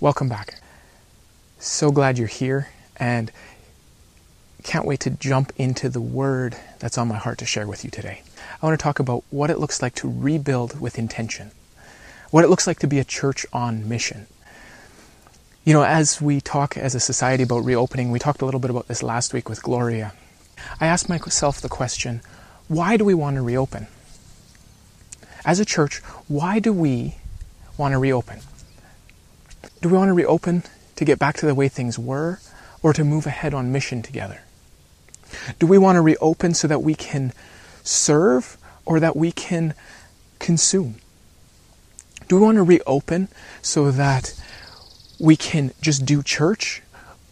Welcome back. So glad you're here, and can't wait to jump into the word that's on my heart to share with you today. I want to talk about what it looks like to rebuild with intention, what it looks like to be a church on mission. You know, as we talk as a society about reopening, we talked a little bit about this last week with Gloria. I asked myself the question, why do we want to reopen? As a church, why do we want to reopen? Do we want to reopen to get back to the way things were, or to move ahead on mission together? Do we want to reopen so that we can serve, or that we can consume? Do we want to reopen so that we can just do church,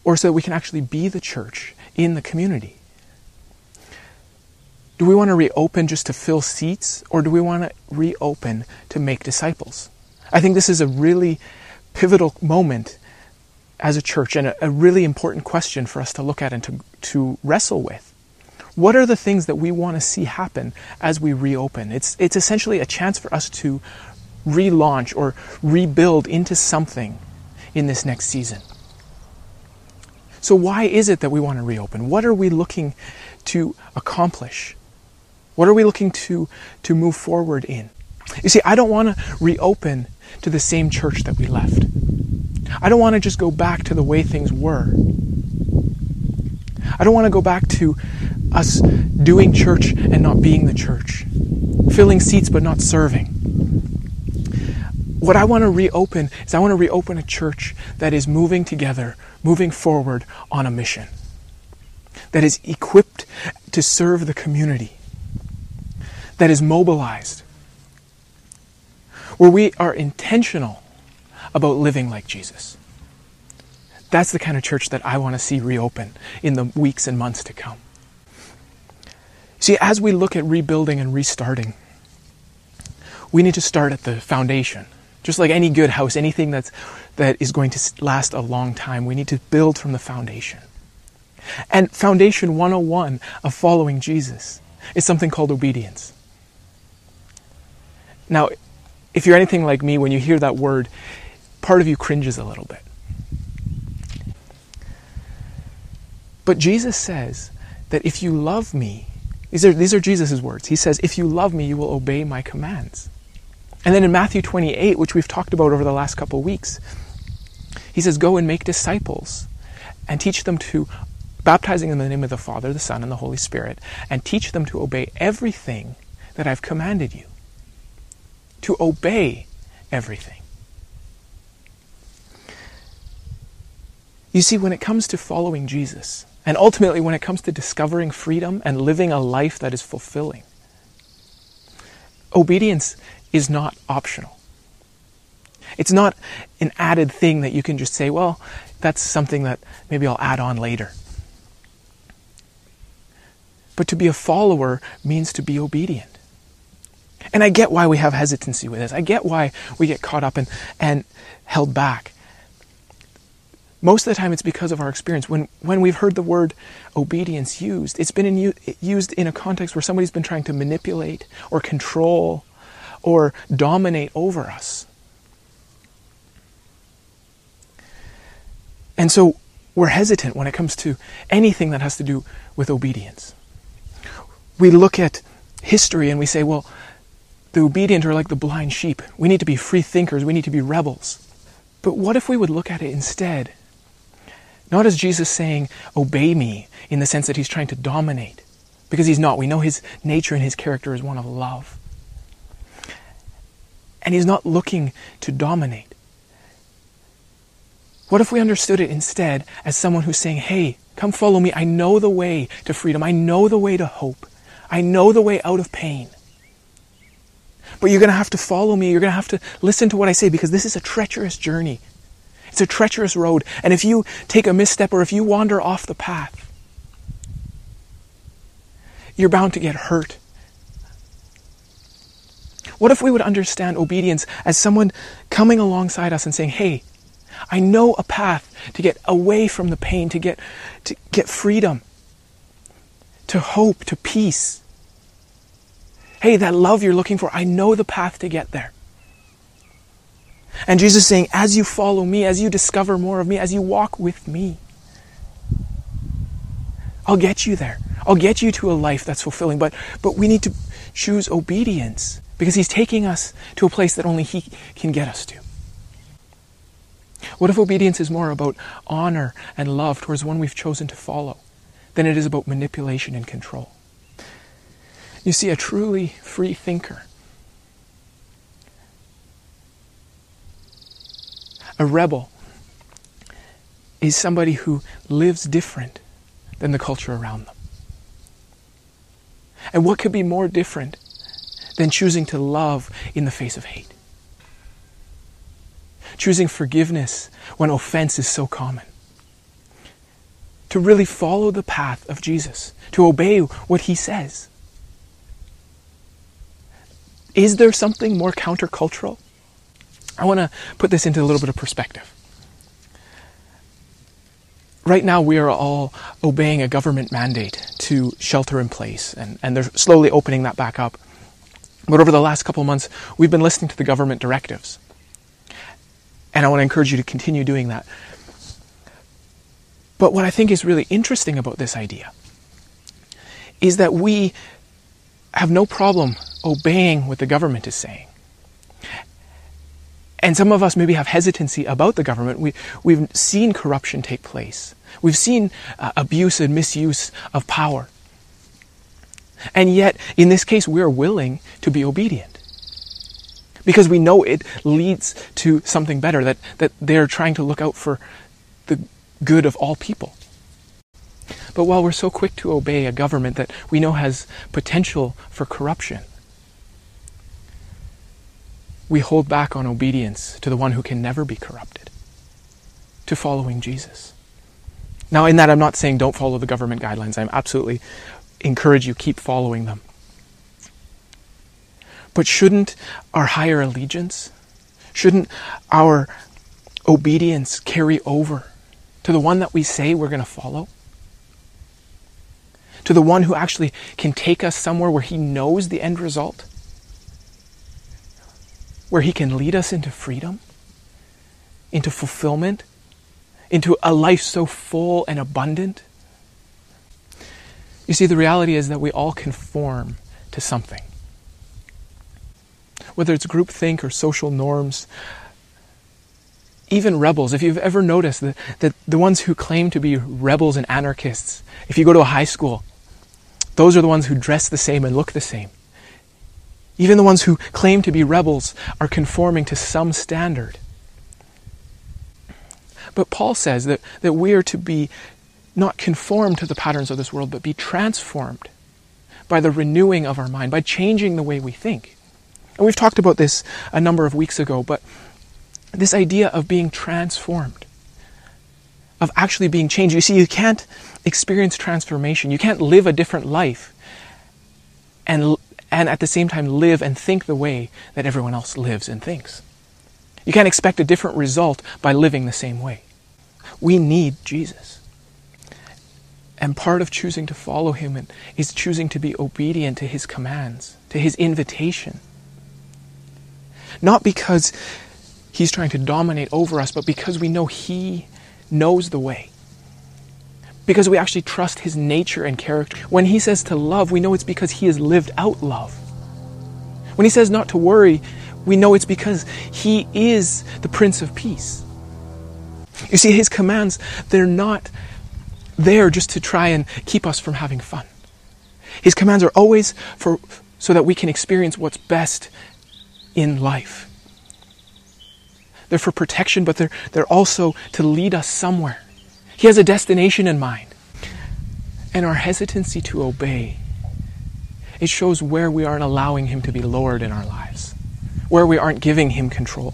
or so that we can actually be the church in the community? Do we want to reopen just to fill seats, or do we want to reopen to make disciples? I think this is a really pivotal moment as a church, and a really important question for us to look at and to wrestle with. What are the things that we want to see happen as we reopen? It's essentially a chance for us to relaunch or rebuild into something in this next season. So why is it that we want to reopen? What are we looking to accomplish? What are we looking to move forward in? You see, I don't want to reopen to the same church that we left. I don't want to just go back to the way things were. I don't want to go back to us doing church and not being the church, filling seats but not serving. What I want to reopen is I want to reopen a church that is moving together, moving forward on a mission, that is equipped to serve the community, that is mobilized, where we are intentional about living like Jesus. That's the kind of church that I want to see reopen in the weeks and months to come. See, as we look at rebuilding and restarting, we need to start at the foundation. Just like any good house, anything that is going to last a long time, we need to build from the foundation. And foundation 101 of following Jesus is something called obedience. Now, if you're anything like me, when you hear that word, part of you cringes a little bit. But Jesus says that if you love me, these are Jesus' words. He says, if you love me, you will obey my commands. And then in Matthew 28, which we've talked about over the last couple weeks, he says, go and make disciples and teach them to, baptizing in the name of the Father, the Son, and the Holy Spirit, and teach them to obey everything that I've commanded you. To obey everything. You see, when it comes to following Jesus, and ultimately when it comes to discovering freedom and living a life that is fulfilling, obedience is not optional. It's not an added thing that you can just say, well, that's something that maybe I'll add on later. But to be a follower means to be obedient. And I get why we have hesitancy with this. I get why we get caught up and held back. Most of the time it's because of our experience. When we've heard the word obedience used, it's been used in a context where somebody's been trying to manipulate or control or dominate over us. And so we're hesitant when it comes to anything that has to do with obedience. We look at history and we say, well, the obedient are like the blind sheep. We need to be free thinkers. We need to be rebels. But what if we would look at it instead, not as Jesus saying, obey me, in the sense that he's trying to dominate, because he's not. We know his nature and his character is one of love. And he's not looking to dominate. What if we understood it instead as someone who's saying, hey, come follow me. I know the way to freedom. I know the way to hope. I know the way out of pain. But you're going to have to follow me. You're going to have to listen to what I say, because this is a treacherous journey. It's a treacherous road. And if you take a misstep or if you wander off the path, you're bound to get hurt. What if we would understand obedience as someone coming alongside us and saying, hey, I know a path to get away from the pain, to get freedom, to hope, to peace. Hey, that love you're looking for, I know the path to get there. And Jesus is saying, as you follow me, as you discover more of me, as you walk with me, I'll get you there. I'll get you to a life that's fulfilling. But we need to choose obedience, because he's taking us to a place that only he can get us to. What if obedience is more about honor and love towards one we've chosen to follow than it is about manipulation and control? You see, a truly free thinker, a rebel, is somebody who lives different than the culture around them. And what could be more different than choosing to love in the face of hate? Choosing forgiveness when offense is so common. To really follow the path of Jesus, to obey what he says. Is there something more countercultural? I want to put this into a little bit of perspective. Right now we are all obeying a government mandate to shelter in place, and they're slowly opening that back up. But over the last couple of months, we've been listening to the government directives. And I want to encourage you to continue doing that. But what I think is really interesting about this idea is that we have no problem obeying what the government is saying. And some of us maybe have hesitancy about the government. We've seen corruption take place. We've seen abuse and misuse of power. And yet, in this case, we're willing to be obedient, because we know it leads to something better, that they're trying to look out for the good of all people. But while we're so quick to obey a government that we know has potential for corruption, we hold back on obedience to the one who can never be corrupted, to following Jesus. Now, in that, I'm not saying don't follow the government guidelines. I absolutely encourage you, keep following them. But shouldn't our higher allegiance, shouldn't our obedience carry over to the one that we say we're going to follow? To the one who actually can take us somewhere where he knows the end result? Where he can lead us into freedom, into fulfillment, into a life so full and abundant? You see, the reality is that we all conform to something. Whether it's groupthink or social norms, even rebels. If you've ever noticed that the ones who claim to be rebels and anarchists, if you go to a high school, those are the ones who dress the same and look the same. Even the ones who claim to be rebels are conforming to some standard. But Paul says that we are to be not conformed to the patterns of this world, but be transformed by the renewing of our mind, by changing the way we think. And we've talked about this a number of weeks ago, but this idea of being transformed, of actually being changed. You see, you can't experience transformation. You can't live a different life and at the same time live and think the way that everyone else lives and thinks. You can't expect a different result by living the same way. We need Jesus. And part of choosing to follow him is choosing to be obedient to his commands, to his invitation. Not because he's trying to dominate over us, but because we know he knows the way. Because we actually trust his nature and character. When he says to love, we know it's because he has lived out love. When he says not to worry, we know it's because he is the Prince of Peace. You see, his commands, they're not there just to try and keep us from having fun. His commands are always so that we can experience what's best in life. They're for protection, but they're also to lead us somewhere. He has a destination in mind. And our hesitancy to obey, it shows where we aren't allowing him to be Lord in our lives, where we aren't giving him control.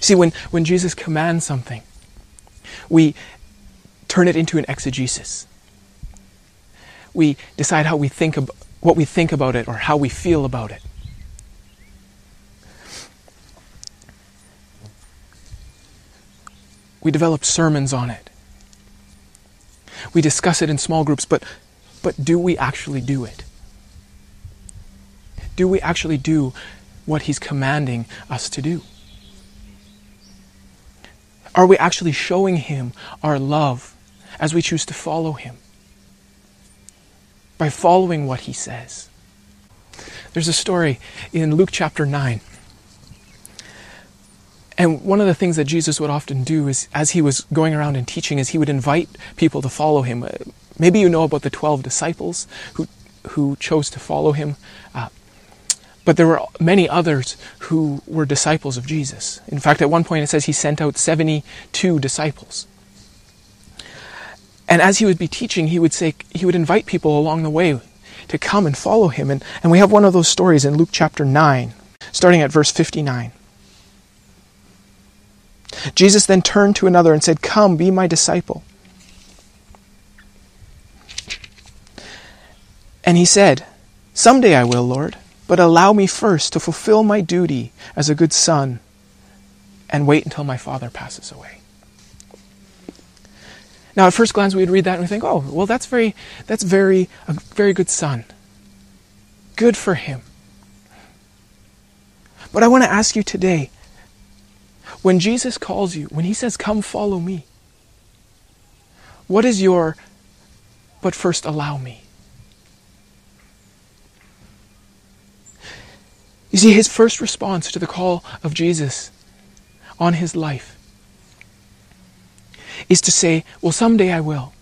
See, when Jesus commands something, we turn it into an exegesis. We decide how we think what we think about it or how we feel about it. We develop sermons on it. We discuss it in small groups, but do we actually do it? Do we actually do what he's commanding us to do? Are we actually showing Him our love as we choose to follow Him? By following what He says. There's a story in Luke chapter 9. And one of the things that Jesus would often do is, as He was going around and teaching, is He would invite people to follow Him. Maybe you know about the 12 disciples who chose to follow Him. But there were many others who were disciples of Jesus. In fact, at one point it says He sent out 72 disciples. And as He would be teaching, He would invite people along the way to come and follow Him. And we have one of those stories in Luke chapter 9, starting at verse 59. Jesus then turned to another and said, "Come, be my disciple." And he said, "Someday I will, Lord, but allow me first to fulfill my duty as a good son and wait until my father passes away." Now, at first glance, we would read that and we think, "Oh, well, that's a very good son. Good for him." But I want to ask you today, when Jesus calls you, when He says, "Come, follow me," what is your "but first allow me"? You see, His first response to the call of Jesus on His life is to say, "Well, someday I will."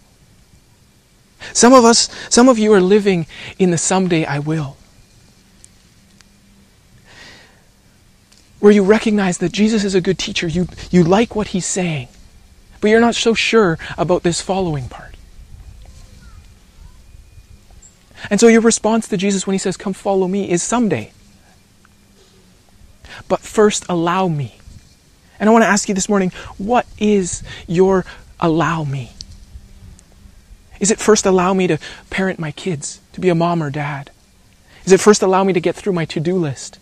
Some of you are living in the "someday I will," where you recognize that Jesus is a good teacher. You like what He's saying, but you're not so sure about this following part. And so your response to Jesus when He says, "Come follow me," is "someday. But first allow me." And I want to ask you this morning, what is your "allow me"? Is it first allow me to parent my kids, to be a mom or dad? Is it first allow me to get through my to-do list?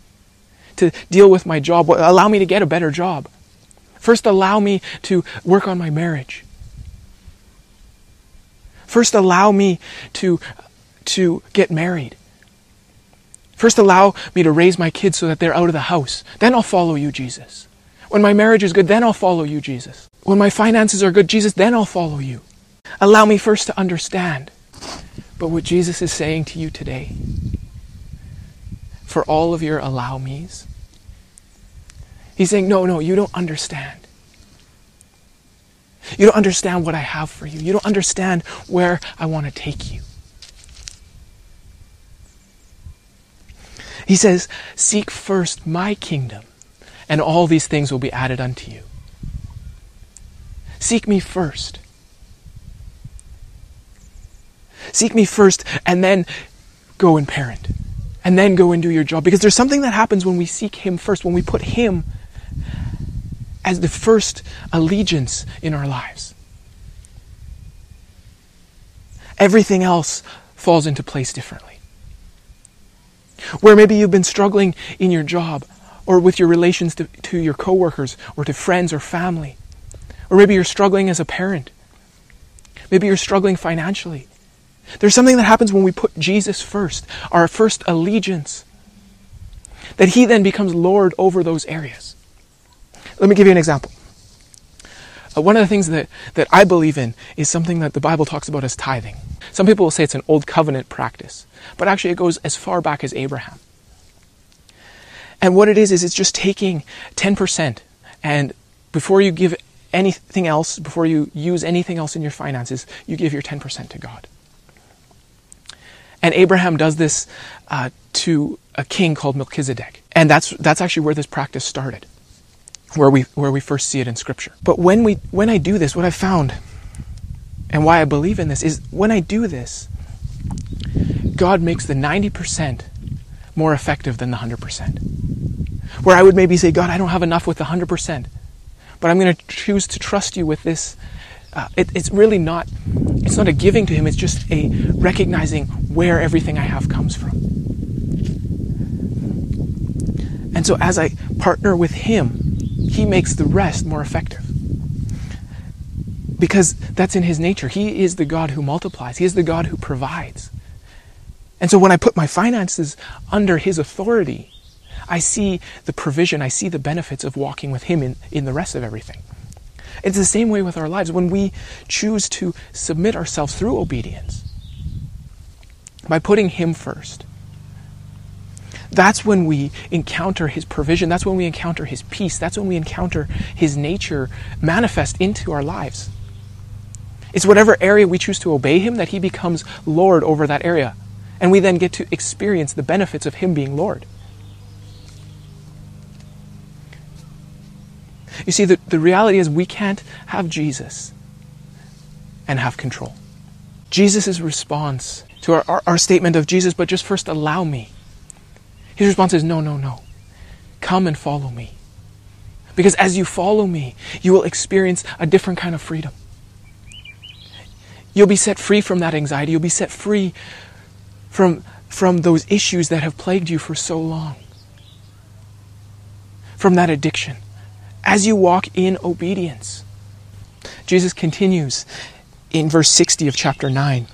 To deal with my job, allow me to get a better job. First allow me to work on my marriage. First allow me to get married. First allow me to raise my kids so that they're out of the house. Then I'll follow you, Jesus. When my marriage is good, then I'll follow you, Jesus. When my finances are good, Jesus, then I'll follow you. Allow me first to understand. But what Jesus is saying to you today, for all of your "allow me's," He's saying, no, you don't understand. You don't understand what I have for you. You don't understand where I want to take you. He says, "Seek first my kingdom, and all these things will be added unto you." Seek me first. Seek me first, and then go and parent. And then go and do your job. Because there's something that happens when we seek Him first, when we put Him as the first allegiance in our lives. Everything else falls into place differently. Where maybe you've been struggling in your job, or with your relations to your coworkers, or to friends or family. Or maybe you're struggling as a parent. Maybe you're struggling financially. There's something that happens when we put Jesus first, our first allegiance, that He then becomes Lord over those areas. Let me give you an example. One of the things that I believe in is something that the Bible talks about as tithing. Some people will say it's an old covenant practice, but actually it goes as far back as Abraham. And what it is it's just taking 10%, and before you give anything else, before you use anything else in your finances, you give your 10% to God. And Abraham does this to a king called Melchizedek. And that's actually where this practice started, where we first see it in Scripture. But when I do this, what I found, and why I believe in this, is when I do this, God makes the 90% more effective than the 100%. Where I would maybe say, "God, I don't have enough with the 100%, but I'm going to choose to trust you with this." It's not a giving to Him, it's just a recognizing where everything I have comes from. And so as I partner with Him, He makes the rest more effective. Because that's in His nature. He is the God who multiplies. He is the God who provides. And so when I put my finances under His authority, I see the provision, I see the benefits of walking with Him in the rest of everything. It's the same way with our lives. When we choose to submit ourselves through obedience, by putting Him first, that's when we encounter His provision. That's when we encounter His peace. That's when we encounter His nature manifest into our lives. It's whatever area we choose to obey Him that He becomes Lord over that area. And we then get to experience the benefits of Him being Lord. You see, the reality is we can't have Jesus and have control. Jesus' response to our statement of Jesus, but just first allow me. His response is, no. Come and follow me. Because as you follow me, you will experience a different kind of freedom. You'll be set free from that anxiety. You'll be set free from those issues that have plagued you for so long. From that addiction. As you walk in obedience. Jesus continues in verse 60 of chapter 9.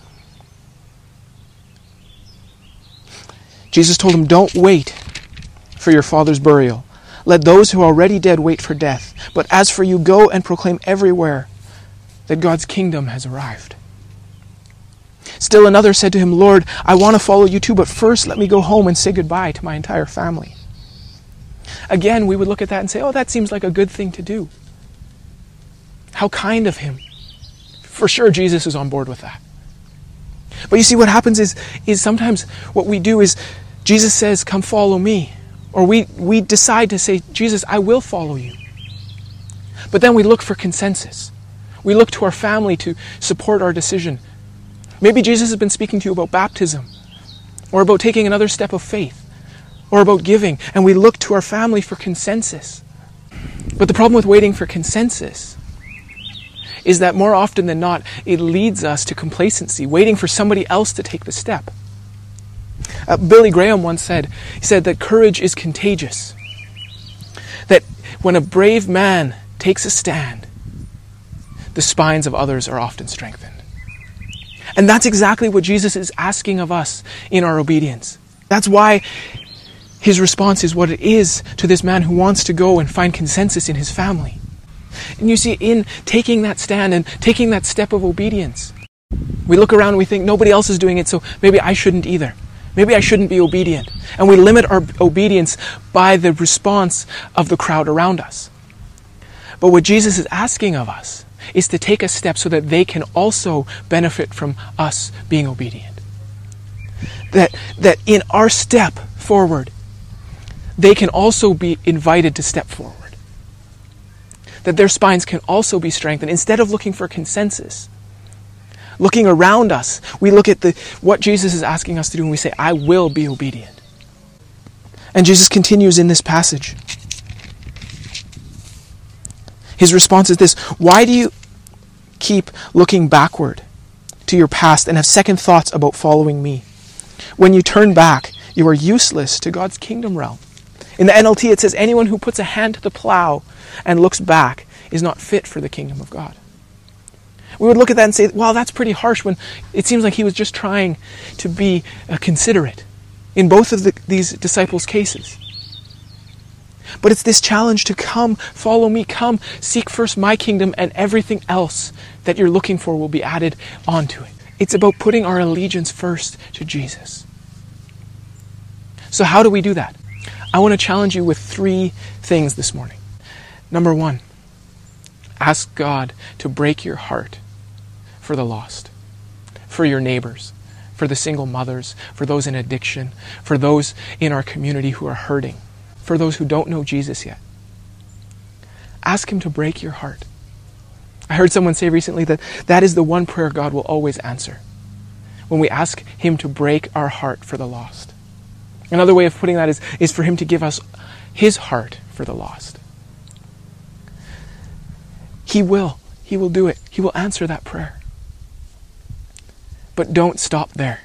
Jesus told him, don't wait for your father's burial. Let those who are already dead wait for death. But as for you, go and proclaim everywhere that God's kingdom has arrived. Still another said to him, Lord, I want to follow you too, but first let me go home and say goodbye to my entire family. Again, we would look at that and say, oh, that seems like a good thing to do. How kind of him. For sure, Jesus is on board with that. But you see, what happens is sometimes what we do is, Jesus says, come follow me. Or we decide to say, Jesus, I will follow you. But then we look for consensus. We look to our family to support our decision. Maybe Jesus has been speaking to you about baptism, or about taking another step of faith, or about giving, and we look to our family for consensus. But the problem with waiting for consensus is that more often than not, it leads us to complacency, waiting for somebody else to take the step. Billy Graham once said, he said that courage is contagious. That when a brave man takes a stand, the spines of others are often strengthened. And that's exactly what Jesus is asking of us in our obedience. That's why his response is what it is to this man who wants to go and find consensus in his family. And you see, in taking that stand and taking that step of obedience, we look around and we think, nobody else is doing it, so maybe I shouldn't either. Maybe I shouldn't be obedient. And we limit our obedience by the response of the crowd around us. But what Jesus is asking of us is to take a step so that they can also benefit from us being obedient. That in our step forward, they can also be invited to step forward. That their spines can also be strengthened. Instead of looking for consensus, looking around us, we look at what Jesus is asking us to do and we say, I will be obedient. And Jesus continues in this passage. His response is this, why do you keep looking backward to your past and have second thoughts about following me? When you turn back, you are useless to God's kingdom realm. In the NLT, it says, anyone who puts a hand to the plow and looks back is not fit for the kingdom of God. We would look at that and say, wow, that's pretty harsh, when it seems like he was just trying to be considerate in both of these disciples' cases. But it's this challenge to come, follow me, come, seek first my kingdom, and everything else that you're looking for will be added onto it. It's about putting our allegiance first to Jesus. So how do we do that? I want to challenge you with three things this morning. Number one, ask God to break your heart for the lost, for your neighbors, for the single mothers, for those in addiction, for those in our community who are hurting, for those who don't know Jesus yet. Ask him to break your heart. I heard someone say recently that is the one prayer God will always answer, when we ask him to break our heart for the lost. Another way of putting that is for him to give us his heart for the lost. He will do it. He will answer that prayer. But don't stop there.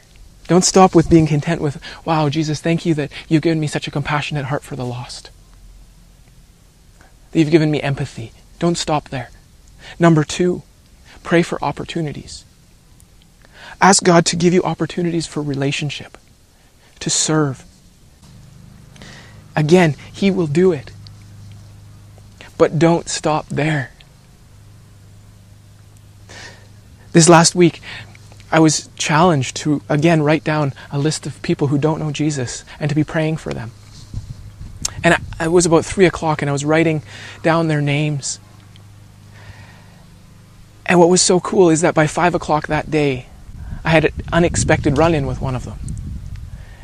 Don't stop with being content with, wow, Jesus, thank you that you've given me such a compassionate heart for the lost. That you've given me empathy. Don't stop there. Number two, pray for opportunities. Ask God to give you opportunities for relationship, to serve. Again, he will do it. But don't stop there. This last week, I was challenged to, again, write down a list of people who don't know Jesus and to be praying for them. And it was about 3 o'clock and I was writing down their names. And what was so cool is that by 5 o'clock that day, I had an unexpected run-in with one of them.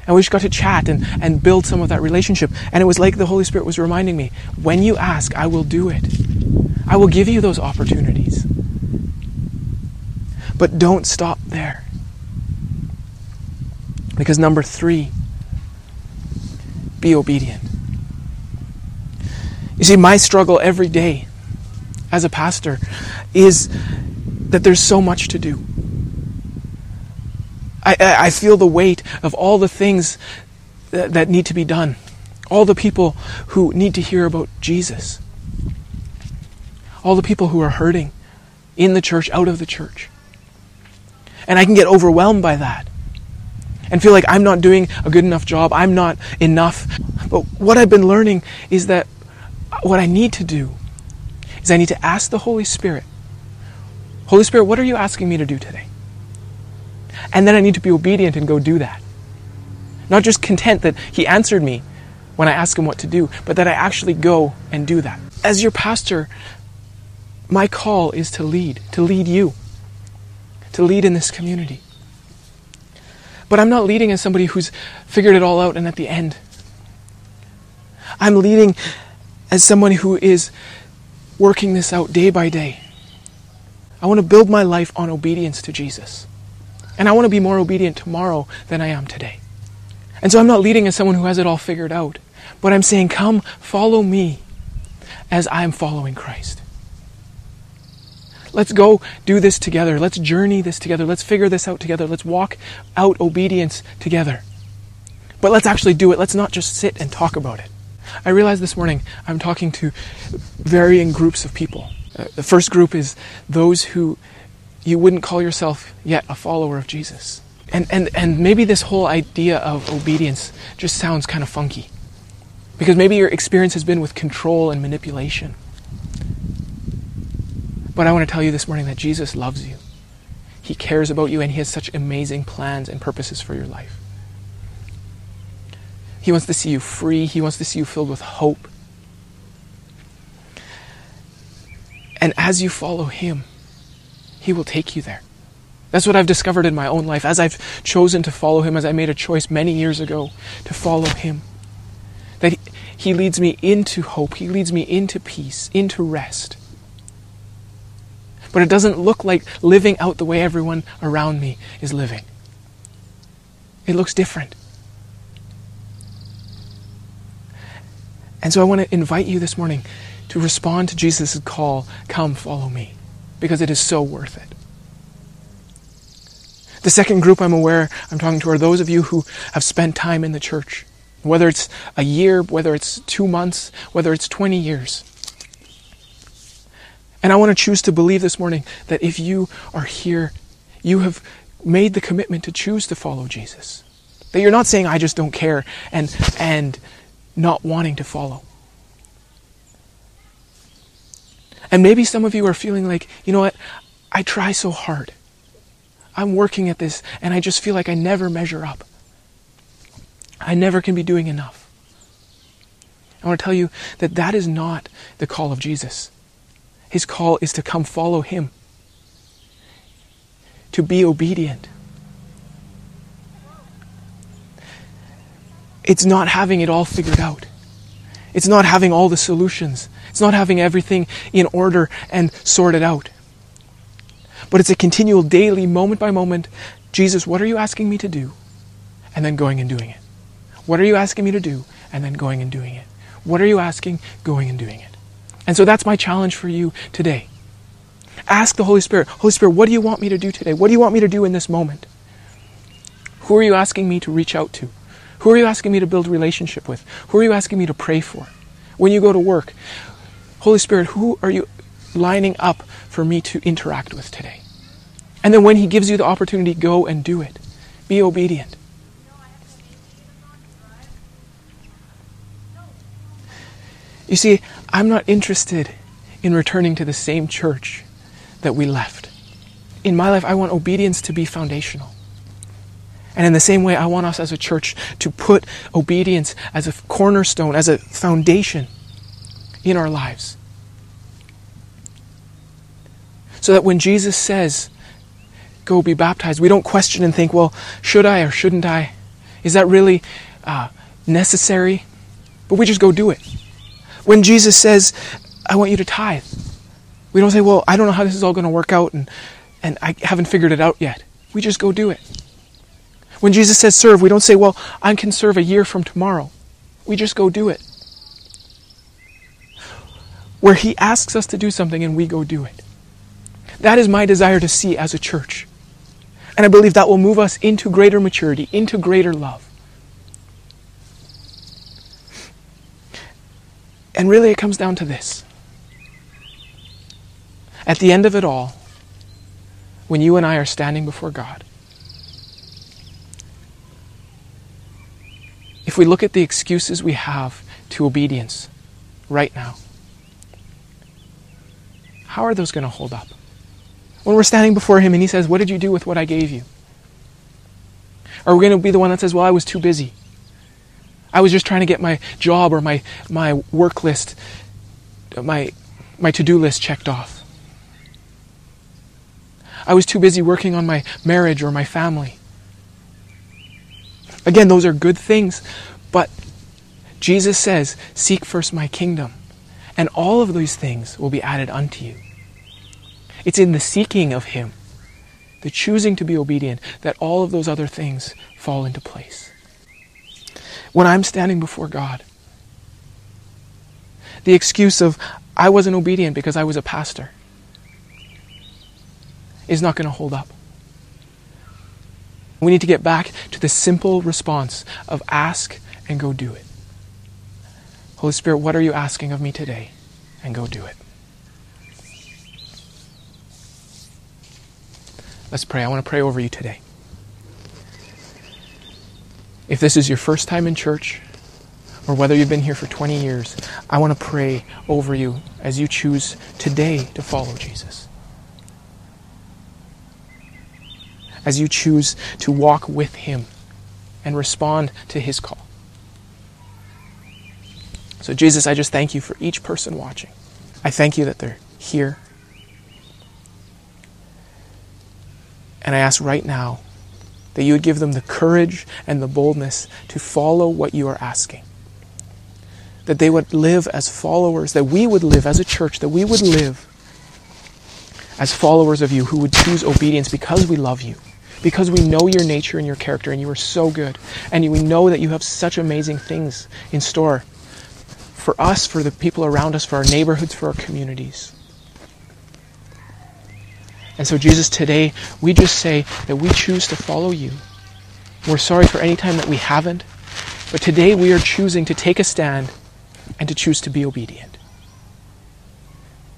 And we just got to chat and build some of that relationship. And it was like the Holy Spirit was reminding me, when you ask, I will do it. I will give you those opportunities. But don't stop there. Because 3, be obedient. You see, my struggle every day as a pastor is that there's so much to do. I feel the weight of all the things that need to be done. All the people who need to hear about Jesus. All the people who are hurting in the church, out of the church. And I can get overwhelmed by that and feel like I'm not doing a good enough job, I'm not enough. But what I've been learning is that what I need to do is I need to ask the Holy Spirit, Holy Spirit, what are you asking me to do today? And then I need to be obedient and go do that. Not just content that He answered me when I asked Him what to do, but that I actually go and do that. As your pastor, my call is to lead you, to lead in this community. But I'm not leading as somebody who's figured it all out and at the end. I'm leading as someone who is working this out day by day. I want to build my life on obedience to Jesus. And I want to be more obedient tomorrow than I am today. And so I'm not leading as someone who has it all figured out, but I'm saying, come, follow me as I am following Christ. Let's go do this together. Let's journey this together. Let's figure this out together. Let's walk out obedience together. But let's actually do it. Let's not just sit and talk about it. I realized this morning I'm talking to varying groups of people. The first group is those who you wouldn't call yourself yet a follower of Jesus. And maybe this whole idea of obedience just sounds kind of funky. Because maybe your experience has been with control and manipulation. But I want to tell you this morning that Jesus loves you. He cares about you and He has such amazing plans and purposes for your life. He wants to see you free. He wants to see you filled with hope. And as you follow Him, He will take you there. That's what I've discovered in my own life. As I've chosen to follow Him, as I made a choice many years ago to follow Him, that He leads me into hope. He leads me into peace, into rest. But it doesn't look like living out the way everyone around me is living. It looks different. And so I want to invite you this morning to respond to Jesus' call, come follow me, because it is so worth it. The second group I'm talking to are those of you who have spent time in the church, whether it's a year, whether it's 2 months, whether it's 20 years. And I want to choose to believe this morning that if you are here, you have made the commitment to choose to follow Jesus. That you're not saying, I just don't care, and not wanting to follow. And maybe some of you are feeling like, you know what, I try so hard. I'm working at this, and I just feel like I never measure up. I never can be doing enough. I want to tell you that that is not the call of Jesus. His call is to come follow Him, to be obedient. It's not having it all figured out. It's not having all the solutions. It's not having everything in order and sorted out. But it's a continual daily, moment by moment, Jesus, what are you asking me to do? And then going and doing it. What are you asking me to do? And then going and doing it. What are you asking? Going and doing it. And so that's my challenge for you today. Ask the Holy Spirit, Holy Spirit, what do you want me to do today? What do you want me to do in this moment? Who are you asking me to reach out to? Who are you asking me to build a relationship with? Who are you asking me to pray for? When you go to work, Holy Spirit, who are you lining up for me to interact with today? And then when He gives you the opportunity, go and do it. Be obedient. You see, I'm not interested in returning to the same church that we left. in my life, I want obedience to be foundational. And in the same way, I want us as a church to put obedience as a cornerstone, as a foundation in our lives. So that when Jesus says, go be baptized, we don't question and think, well, should I or shouldn't I? Is that really necessary? But we just go do it. When Jesus says, I want you to tithe, we don't say, well, I don't know how this is all going to work out and I haven't figured it out yet. We just go do it. When Jesus says serve, we don't say, well, I can serve a year from tomorrow. We just go do it. Where he asks us to do something and we go do it. That is my desire to see as a church. And I believe that will move us into greater maturity, into greater love. And really it comes down to this. At the end of it all, when you and I are standing before God, if we look at the excuses we have to obedience right now, how are those going to hold up? When we're standing before him and he says, what did you do with what I gave you? Are we going to be the one that says, well, I was too busy. I was just trying to get my job or my work list, my to-do list checked off. I was too busy working on my marriage or my family. Again, those are good things, but Jesus says, seek first my kingdom, and all of these things will be added unto you. It's in the seeking of him, the choosing to be obedient, that all of those other things fall into place. When I'm standing before God, the excuse of, I wasn't obedient because I was a pastor, is not going to hold up. We need to get back to the simple response of ask and go do it. Holy Spirit, what are you asking of me today? And go do it. Let's pray. I want to pray over you today. If this is your first time in church, or whether you've been here for 20 years, I want to pray over you as you choose today to follow Jesus. As you choose to walk with him and respond to his call. So Jesus, I just thank you for each person watching. I thank you that they're here. And I ask right now that you would give them the courage and the boldness to follow what you are asking. That they would live as followers, that we would live as a church, that we would live as followers of you who would choose obedience because we love you, because we know your nature and your character, and you are so good, and we know that you have such amazing things in store for us, for the people around us, for our neighborhoods, for our communities. And so, Jesus, today, we just say that we choose to follow you. We're sorry for any time that we haven't, but today we are choosing to take a stand and to choose to be obedient.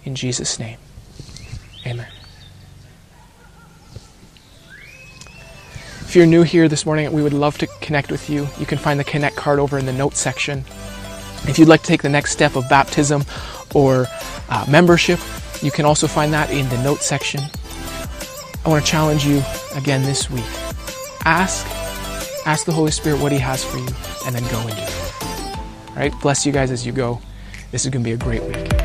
In Jesus' name, amen. If you're new here this morning, we would love to connect with you. You can find the Connect card over in the notes section. If you'd like to take the next step of baptism or membership, you can also find that in the notes section. I want to challenge you again this week. Ask the Holy Spirit what he has for you, and then go and do it. All right, bless you guys as you go. This is going to be a great week.